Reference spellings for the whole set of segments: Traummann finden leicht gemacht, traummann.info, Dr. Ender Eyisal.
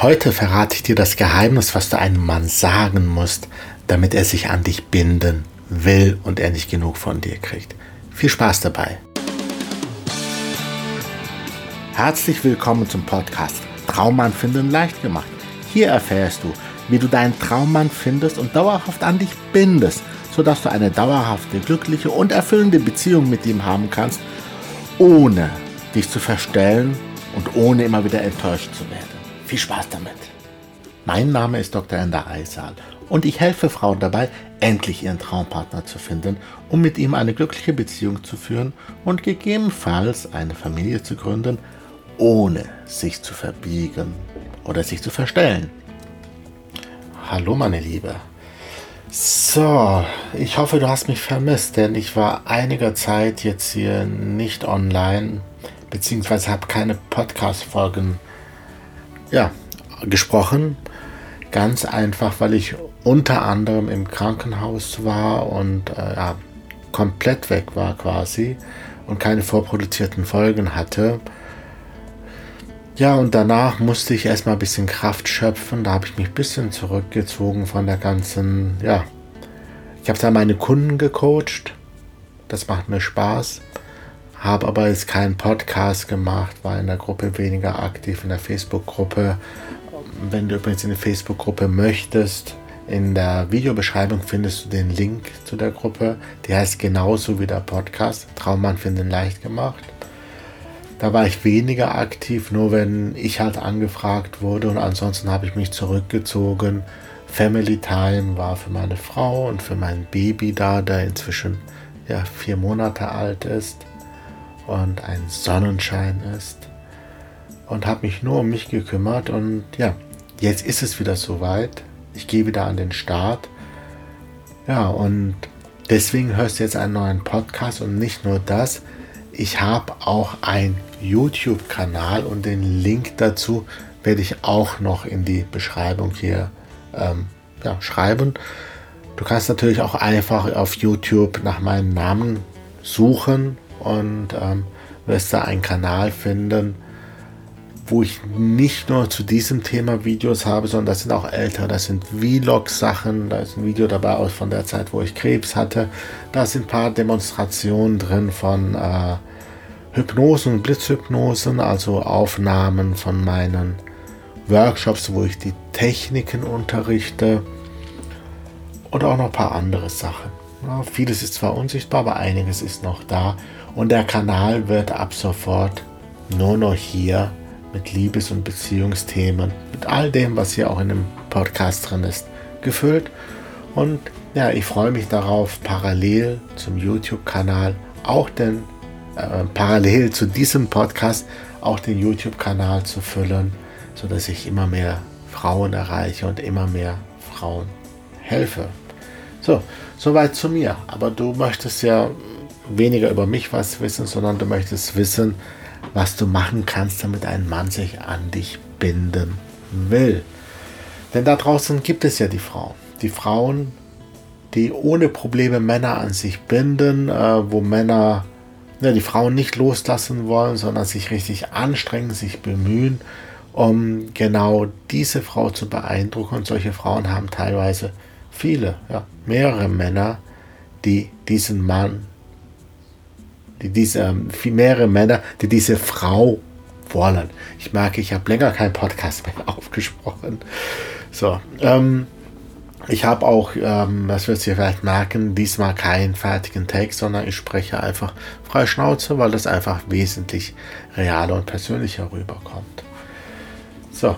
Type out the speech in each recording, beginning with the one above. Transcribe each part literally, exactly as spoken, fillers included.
Heute verrate ich dir das Geheimnis, was du einem Mann sagen musst, damit er sich an dich binden will und er nicht genug von dir kriegt. Viel Spaß dabei. Herzlich willkommen zum Podcast Traummann finden leicht gemacht. Hier erfährst du, wie du deinen Traummann findest und dauerhaft an dich bindest, sodass du eine dauerhafte, glückliche und erfüllende Beziehung mit ihm haben kannst, ohne dich zu verstellen und ohne immer wieder enttäuscht zu werden. Viel Spaß damit! Mein Name ist Doktor Ender Eyisal und ich helfe Frauen dabei, endlich ihren Traumpartner zu finden, um mit ihm eine glückliche Beziehung zu führen und gegebenenfalls eine Familie zu gründen, ohne sich zu verbiegen oder sich zu verstellen. Hallo meine Liebe! So, ich hoffe, du hast mich vermisst, denn ich war einiger Zeit jetzt hier nicht online, beziehungsweise habe keine Podcast-Folgen Ja, gesprochen. Ganz einfach, weil ich unter anderem im Krankenhaus war und äh, ja, komplett weg war quasi und keine vorproduzierten Folgen hatte. Ja, und danach musste ich erstmal ein bisschen Kraft schöpfen. Da habe ich mich ein bisschen zurückgezogen von der ganzen, ja. Ich habe da meine Kunden gecoacht. Das macht mir Spaß. Habe aber jetzt keinen Podcast gemacht, war in der Gruppe weniger aktiv, in der Facebook-Gruppe. Wenn du übrigens in die Facebook-Gruppe möchtest, in der Videobeschreibung findest du den Link zu der Gruppe. Die heißt genauso wie der Podcast, Traummann finden leicht gemacht. Da war ich weniger aktiv, nur wenn ich halt angefragt wurde, und ansonsten habe ich mich zurückgezogen. Family Time war für meine Frau und für mein Baby da, der inzwischen ja, vier Monate alt ist. Und ein Sonnenschein ist, und habe mich nur um mich gekümmert, und ja, jetzt ist es wieder soweit, ich gehe wieder an den Start, ja, und deswegen hörst du jetzt einen neuen Podcast, und nicht nur das, ich habe auch einen YouTube-Kanal, und den Link dazu werde ich auch noch in die Beschreibung hier ähm, ja, schreiben. Du kannst natürlich auch einfach auf YouTube nach meinem Namen suchen, und ähm, wirst da einen Kanal finden, wo ich nicht nur zu diesem Thema Videos habe, sondern das sind auch ältere, das sind Vlog-Sachen, da ist ein Video dabei aus von der Zeit, wo ich Krebs hatte, da sind ein paar Demonstrationen drin von äh, Hypnosen und Blitzhypnosen, also Aufnahmen von meinen Workshops, wo ich die Techniken unterrichte, und auch noch ein paar andere Sachen. Ja, vieles ist zwar unsichtbar, aber einiges ist noch da. Und der Kanal wird ab sofort nur noch hier mit Liebes- und Beziehungsthemen, mit all dem, was hier auch in dem Podcast drin ist, gefüllt. Und ja, ich freue mich darauf, parallel zum YouTube-Kanal auch den, äh, parallel zu diesem Podcast auch den YouTube-Kanal zu füllen, sodass ich immer mehr Frauen erreiche und immer mehr Frauen helfe. So, soweit zu mir. Aber du möchtest ja weniger über mich was wissen, sondern du möchtest wissen, was du machen kannst, damit ein Mann sich an dich binden will. Denn da draußen gibt es ja die Frauen. Die Frauen, die ohne Probleme Männer an sich binden, äh, wo Männer ja, die Frauen nicht loslassen wollen, sondern sich richtig anstrengen, sich bemühen, um genau diese Frau zu beeindrucken. Und solche Frauen haben teilweise viele, ja, mehrere Männer, die diesen Mann, die diese, mehrere Männer, die diese Frau wollen. Ich merke, ich habe länger keinen Podcast mehr aufgesprochen. So, ähm, ich habe auch, ähm, das wirst du vielleicht merken, diesmal keinen fertigen Text, sondern ich spreche einfach frei Schnauze, weil das einfach wesentlich realer und persönlicher rüberkommt. So.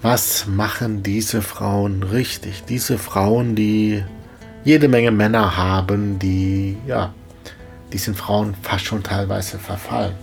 Was machen diese Frauen richtig? Diese Frauen, die jede Menge Männer haben, die, ja, diesen Frauen fast schon teilweise verfallen.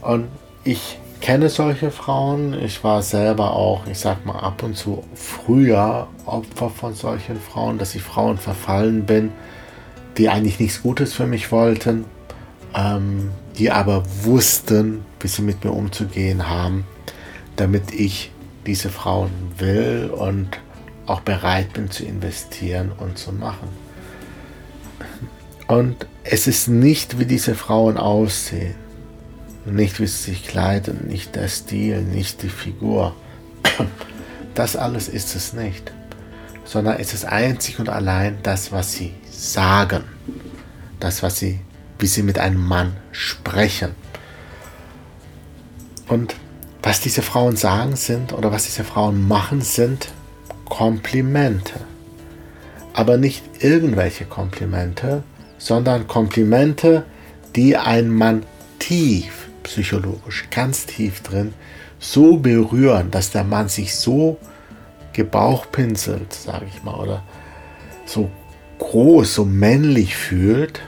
Und ich kenne solche Frauen. Ich war selber auch, ich sag mal, ab und zu früher Opfer von solchen Frauen, dass ich Frauen verfallen bin, die eigentlich nichts Gutes für mich wollten, ähm, die aber wussten, wie sie mit mir umzugehen haben, damit ich diese Frauen will und auch bereit bin zu investieren und zu machen. Und es ist nicht, wie diese Frauen aussehen, nicht wie sie sich kleiden, nicht der Stil, nicht die Figur, Das alles ist es nicht, sondern es ist einzig und allein das, was sie sagen, das, was sie, wie sie mit einem Mann sprechen. Und was diese Frauen sagen sind oder was diese Frauen machen, sind Komplimente. Aber nicht irgendwelche Komplimente, sondern Komplimente, die ein Mann tief psychologisch, ganz tief drin, so berühren, dass der Mann sich so gebauchpinselt, sage ich mal, oder so groß, so männlich fühlt,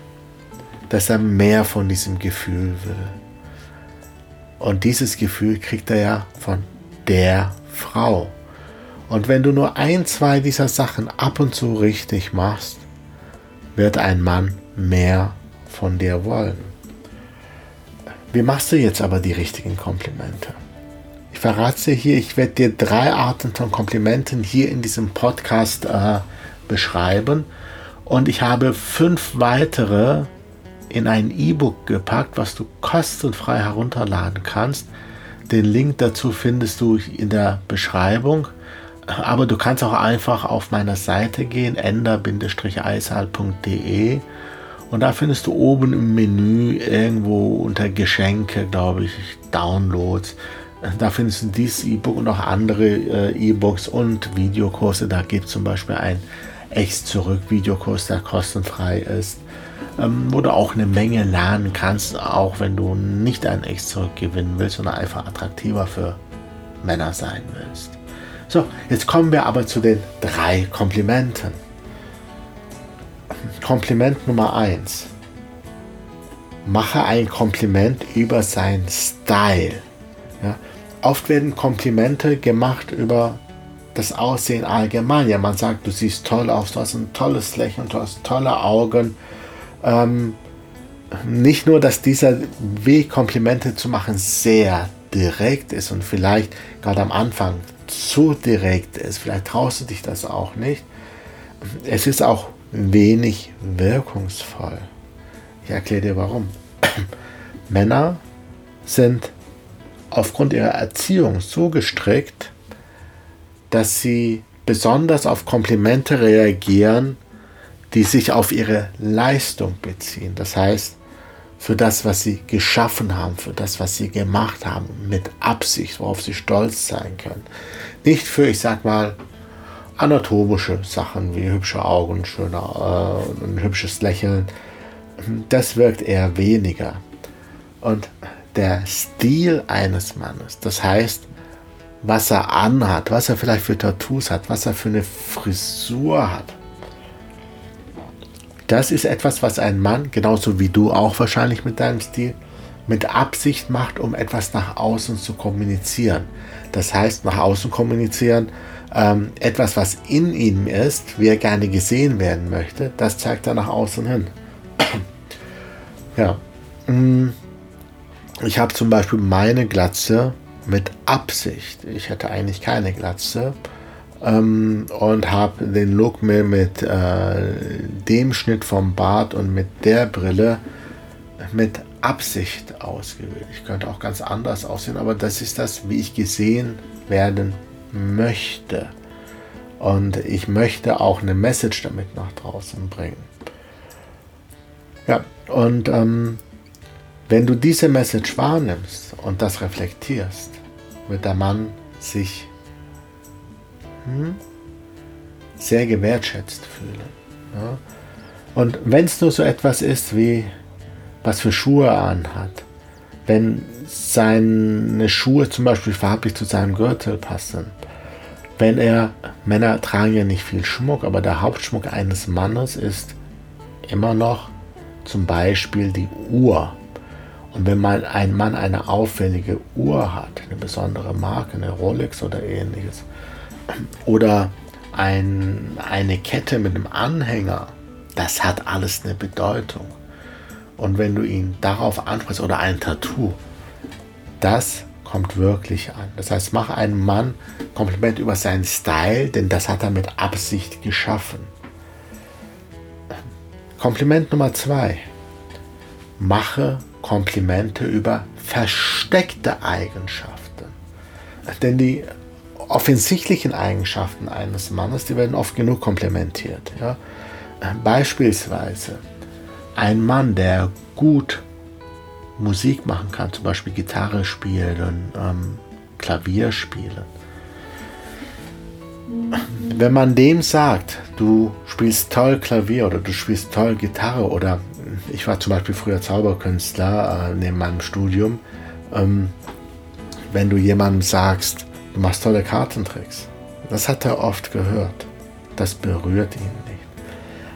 dass er mehr von diesem Gefühl will. Und dieses Gefühl kriegt er ja von der Frau. Und wenn du nur ein, zwei dieser Sachen ab und zu richtig machst, wird ein Mann mehr von dir wollen. Wie machst du jetzt aber die richtigen Komplimente? Ich verrate dir hier, ich werde dir drei Arten von Komplimenten hier in diesem Podcast äh, beschreiben. Und ich habe fünf weitere in ein E-Book gepackt, was du kostenfrei herunterladen kannst. Den Link dazu findest du in der Beschreibung. Aber du kannst auch einfach auf meiner Seite gehen, ender Bindestrich eyisal punkt de, und da findest du oben im Menü irgendwo unter Geschenke, glaube ich, Downloads. Da findest du dieses E-Book und auch andere äh, E-Books und Videokurse. Da gibt es zum Beispiel einen Echt-Zurück-Videokurs, der kostenfrei ist, ähm, wo du auch eine Menge lernen kannst, auch wenn du nicht ein Echt-Zurück gewinnen willst, sondern einfach attraktiver für Männer sein willst. So, jetzt kommen wir aber zu den drei Komplimenten. Kompliment Nummer eins. Mache ein Kompliment über seinen Style. Ja, oft werden Komplimente gemacht über das Aussehen allgemein. Ja, man sagt, du siehst toll aus, du hast ein tolles Lächeln, du hast tolle Augen. Ähm, nicht nur, dass dieser Weg, Komplimente zu machen, sehr direkt ist und vielleicht gerade am Anfang zu direkt ist. Vielleicht traust du dich das auch nicht. Es ist auch wenig wirkungsvoll. Ich erkläre dir warum. Männer sind aufgrund ihrer Erziehung so gestrickt, dass sie besonders auf Komplimente reagieren, die sich auf ihre Leistung beziehen. Das heißt, für das, was sie geschaffen haben, für das, was sie gemacht haben, mit Absicht, worauf sie stolz sein können. Nicht für, ich sag mal, anatomische Sachen wie hübsche Augen, schöner, äh, ein hübsches Lächeln. Das wirkt eher weniger. Und der Stil eines Mannes, das heißt, was er anhat, was er vielleicht für Tattoos hat, was er für eine Frisur hat, das ist etwas, was ein Mann, genauso wie du auch wahrscheinlich mit deinem Stil, mit Absicht macht, um etwas nach außen zu kommunizieren. Das heißt, nach außen kommunizieren, ähm, etwas, was in ihm ist, wie er gerne gesehen werden möchte, das zeigt er nach außen hin. Ja, ich habe zum Beispiel meine Glatze mit Absicht. Ich hätte eigentlich keine Glatze. Und habe den Look mir mit äh, dem Schnitt vom Bart und mit der Brille mit Absicht ausgewählt. Ich könnte auch ganz anders aussehen, aber das ist das, wie ich gesehen werden möchte. Und ich möchte auch eine Message damit nach draußen bringen. Ja, und ähm, wenn du diese Message wahrnimmst und das reflektierst, wird der Mann sich sehr gewertschätzt fühlen. Ja. Und wenn es nur so etwas ist wie, was für Schuhe er anhat, wenn seine Schuhe zum Beispiel farblich zu seinem Gürtel passen, wenn er, Männer tragen ja nicht viel Schmuck, aber der Hauptschmuck eines Mannes ist immer noch zum Beispiel die Uhr. Und wenn man, ein Mann eine auffällige Uhr hat, eine besondere Marke, eine Rolex oder ähnliches, oder ein, eine Kette mit einem Anhänger, das hat alles eine Bedeutung. Und wenn du ihn darauf ansprichst oder ein Tattoo, das kommt wirklich an. Das heißt, mach einem Mann Kompliment über seinen Style, denn das hat er mit Absicht geschaffen. Kompliment Nummer zwei. Mache Komplimente über versteckte Eigenschaften. Denn die offensichtlichen Eigenschaften eines Mannes, die werden oft genug komplementiert. Ja? Beispielsweise ein Mann, der gut Musik machen kann, zum Beispiel Gitarre spielen, ähm, Klavier spielen. Wenn man dem sagt, du spielst toll Klavier oder du spielst toll Gitarre, oder ich war zum Beispiel früher Zauberkünstler äh, neben meinem Studium, ähm, wenn du jemandem sagst, du machst tolle Kartentricks, das hat er oft gehört, das berührt ihn nicht.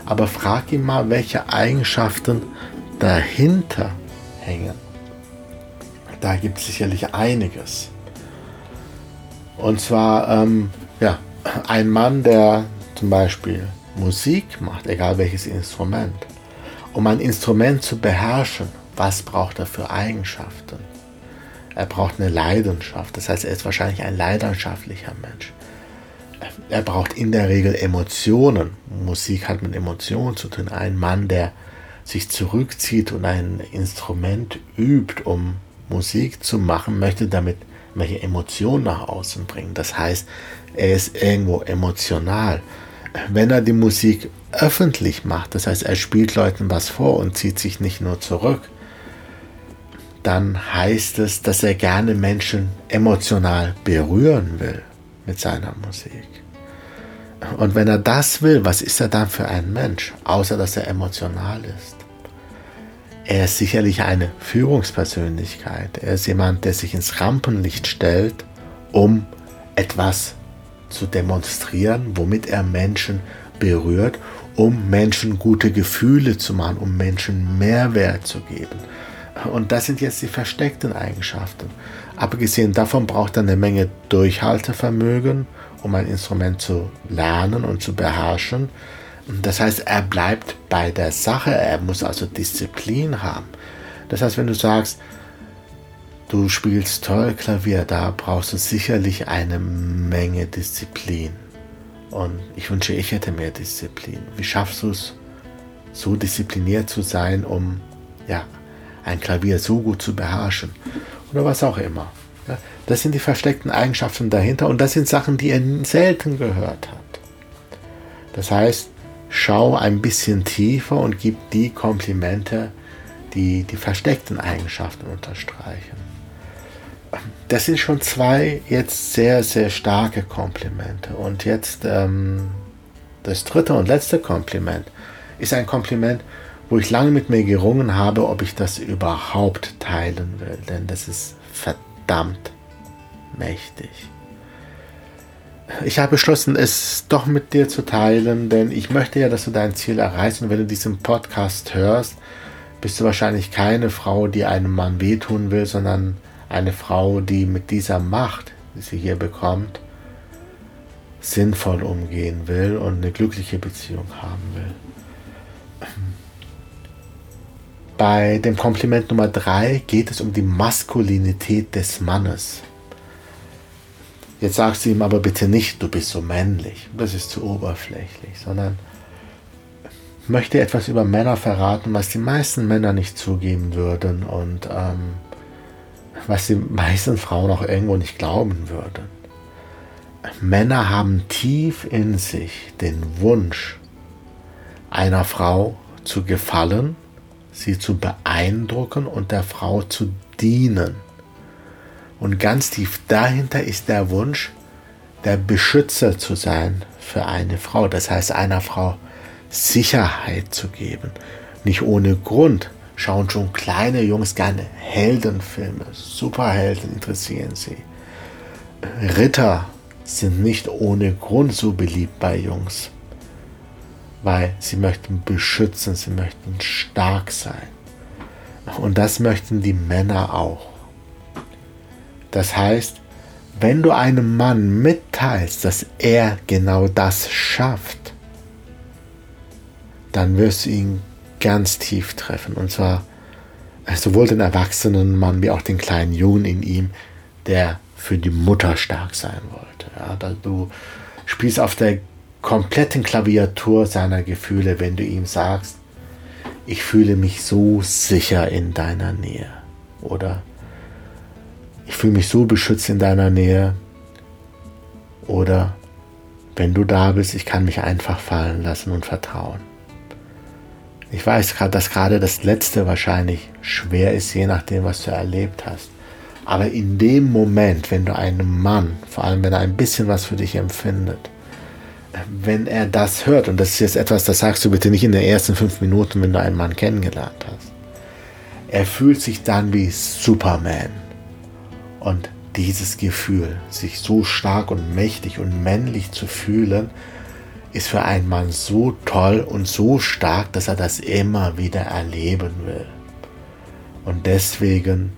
Aber frag ihn mal, welche Eigenschaften dahinter hängen. Da gibt es sicherlich einiges. Und zwar, ähm, ja, ein Mann, der zum Beispiel Musik macht, egal welches Instrument. Um ein Instrument zu beherrschen, was braucht er für Eigenschaften? Er braucht eine Leidenschaft, das heißt, er ist wahrscheinlich ein leidenschaftlicher Mensch. Er braucht in der Regel Emotionen. Musik hat mit Emotionen zu tun. Ein Mann, der sich zurückzieht und ein Instrument übt, um Musik zu machen, möchte damit welche Emotionen nach außen bringen. Das heißt, er ist irgendwo emotional. Wenn er die Musik öffentlich macht, das heißt, er spielt Leuten was vor und zieht sich nicht nur zurück, dann heißt es, dass er gerne Menschen emotional berühren will mit seiner Musik. Und wenn er das will, was ist er dann für ein Mensch, außer dass er emotional ist? Er ist sicherlich eine Führungspersönlichkeit. Er ist jemand, der sich ins Rampenlicht stellt, um etwas zu demonstrieren, womit er Menschen berührt, um Menschen gute Gefühle zu machen, um Menschen Mehrwert zu geben. Und das sind jetzt die versteckten Eigenschaften. Abgesehen davon braucht er eine Menge Durchhaltevermögen, um ein Instrument zu lernen und zu beherrschen. Das heißt, er bleibt bei der Sache, er muss also Disziplin haben. Das heißt, wenn du sagst, du spielst toll Klavier, da brauchst du sicherlich eine Menge Disziplin. Und ich wünsche, ich hätte mehr Disziplin. Wie schaffst du es, so diszipliniert zu sein, um ja, ein Klavier so gut zu beherrschen? Oder was auch immer. Ja, das sind die versteckten Eigenschaften dahinter und das sind Sachen, die ihr selten gehört habt. Das heißt, schau ein bisschen tiefer und gib die Komplimente, die die versteckten Eigenschaften unterstreichen. Das sind schon zwei jetzt sehr, sehr starke Komplimente. Und jetzt ähm, das dritte und letzte Kompliment ist ein Kompliment, wo ich lange mit mir gerungen habe, ob ich das überhaupt teilen will. Denn das ist verdammt mächtig. Ich habe beschlossen, es doch mit dir zu teilen, denn ich möchte ja, dass du dein Ziel erreichst. Und wenn du diesen Podcast hörst, bist du wahrscheinlich keine Frau, die einem Mann wehtun will, sondern eine Frau, die mit dieser Macht, die sie hier bekommt, sinnvoll umgehen will und eine glückliche Beziehung haben will. Bei dem Kompliment Nummer drei geht es um die Maskulinität des Mannes. Jetzt sagst du ihm aber bitte nicht, du bist so männlich, das ist zu oberflächlich, sondern möchte etwas über Männer verraten, was die meisten Männer nicht zugeben würden und ähm, was die meisten Frauen auch irgendwo nicht glauben würden. Männer haben tief in sich den Wunsch, einer Frau zu gefallen, sie zu beeindrucken und der Frau zu dienen. Und ganz tief dahinter ist der Wunsch, der Beschützer zu sein für eine Frau. Das heißt, einer Frau Sicherheit zu geben. Nicht ohne Grund schauen schon kleine Jungs gerne Heldenfilme. Superhelden interessieren sie. Ritter sind nicht ohne Grund so beliebt bei Jungs, weil sie möchten beschützen, sie möchten stark sein. Und das möchten die Männer auch. Das heißt, wenn du einem Mann mitteilst, dass er genau das schafft, dann wirst du ihn ganz tief treffen. Und zwar sowohl den erwachsenen Mann wie auch den kleinen Jungen in ihm, der für die Mutter stark sein wollte. Ja, du spielst auf der kompletten Klaviatur seiner Gefühle, wenn du ihm sagst, ich fühle mich so sicher in deiner Nähe. Oder ich fühle mich so beschützt in deiner Nähe. Oder wenn du da bist, ich kann mich einfach fallen lassen und vertrauen. Ich weiß, dass gerade das Letzte wahrscheinlich schwer ist, je nachdem, was du erlebt hast. Aber in dem Moment, wenn du einen Mann, vor allem wenn er ein bisschen was für dich empfindet, wenn er das hört, und das ist jetzt etwas, das sagst du bitte nicht in den ersten fünf Minuten, wenn du einen Mann kennengelernt hast. Er fühlt sich dann wie Superman. Und dieses Gefühl, sich so stark und mächtig und männlich zu fühlen, ist für einen Mann so toll und so stark, dass er das immer wieder erleben will. Und deswegen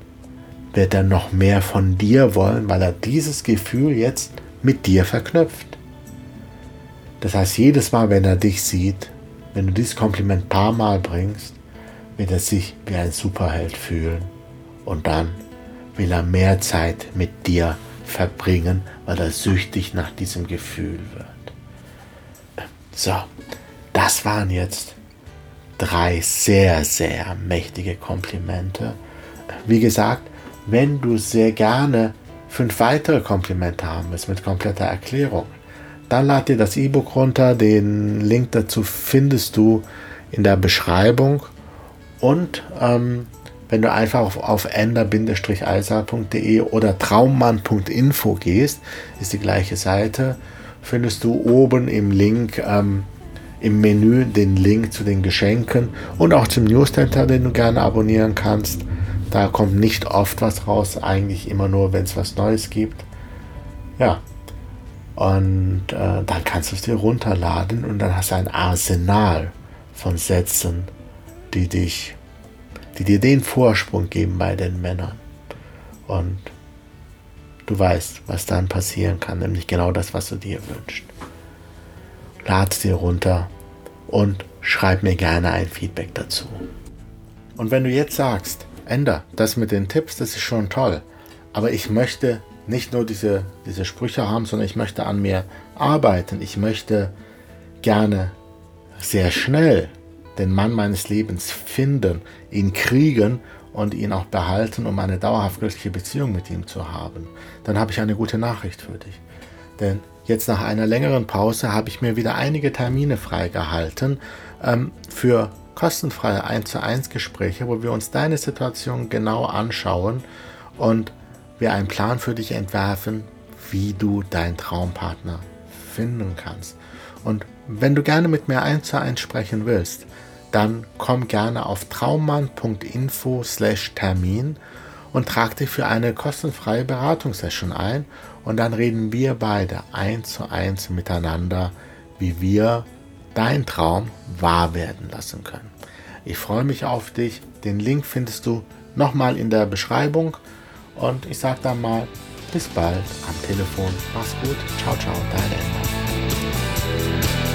wird er noch mehr von dir wollen, weil er dieses Gefühl jetzt mit dir verknüpft. Das heißt, jedes Mal, wenn er dich sieht, wenn du dieses Kompliment ein paar Mal bringst, wird er sich wie ein Superheld fühlen. Und dann will er mehr Zeit mit dir verbringen, weil er süchtig nach diesem Gefühl wird. So, das waren jetzt drei sehr, sehr mächtige Komplimente. Wie gesagt, wenn du sehr gerne fünf weitere Komplimente haben willst mit kompletter Erklärung, dann lad dir das E-Book runter, den Link dazu findest du in der Beschreibung. Und ähm, wenn du einfach auf, auf ender Bindestrich eyisal punkt de oder traummann punkt info gehst, ist die gleiche Seite, findest du oben im Link, ähm, im Menü den Link zu den Geschenken und auch zum Newsletter, den du gerne abonnieren kannst. Da kommt nicht oft was raus, eigentlich immer nur, wenn es was Neues gibt. Ja. Und äh, dann kannst du es dir runterladen und dann hast du ein Arsenal von Sätzen, die, dich, die dir den Vorsprung geben bei den Männern. Und du weißt, was dann passieren kann, nämlich genau das, was du dir wünschst. Lad es dir runter und schreib mir gerne ein Feedback dazu. Und wenn du jetzt sagst, Ender, das mit den Tipps, das ist schon toll, aber ich möchte nicht nur diese, diese Sprüche haben, sondern ich möchte an mir arbeiten. Ich möchte gerne sehr schnell den Mann meines Lebens finden, ihn kriegen und ihn auch behalten, um eine dauerhaft glückliche Beziehung mit ihm zu haben. Dann habe ich eine gute Nachricht für dich. Denn jetzt nach einer längeren Pause habe ich mir wieder einige Termine freigehalten ähm, für kostenfreie eins zu eins Gespräche, wo wir uns deine Situation genau anschauen und wir einen Plan für dich entwerfen, wie du deinen Traumpartner finden kannst. Und wenn du gerne mit mir eins zu eins sprechen willst, dann komm gerne auf traummann.info slash Termin und trag dich für eine kostenfreie Beratungssession ein und dann reden wir beide eins zu eins miteinander, wie wir deinen Traum wahr werden lassen können. Ich freue mich auf dich. Den Link findest du nochmal in der Beschreibung. Und ich sage dann mal, bis bald am Telefon. Mach's gut. Ciao, ciao, dein Ender.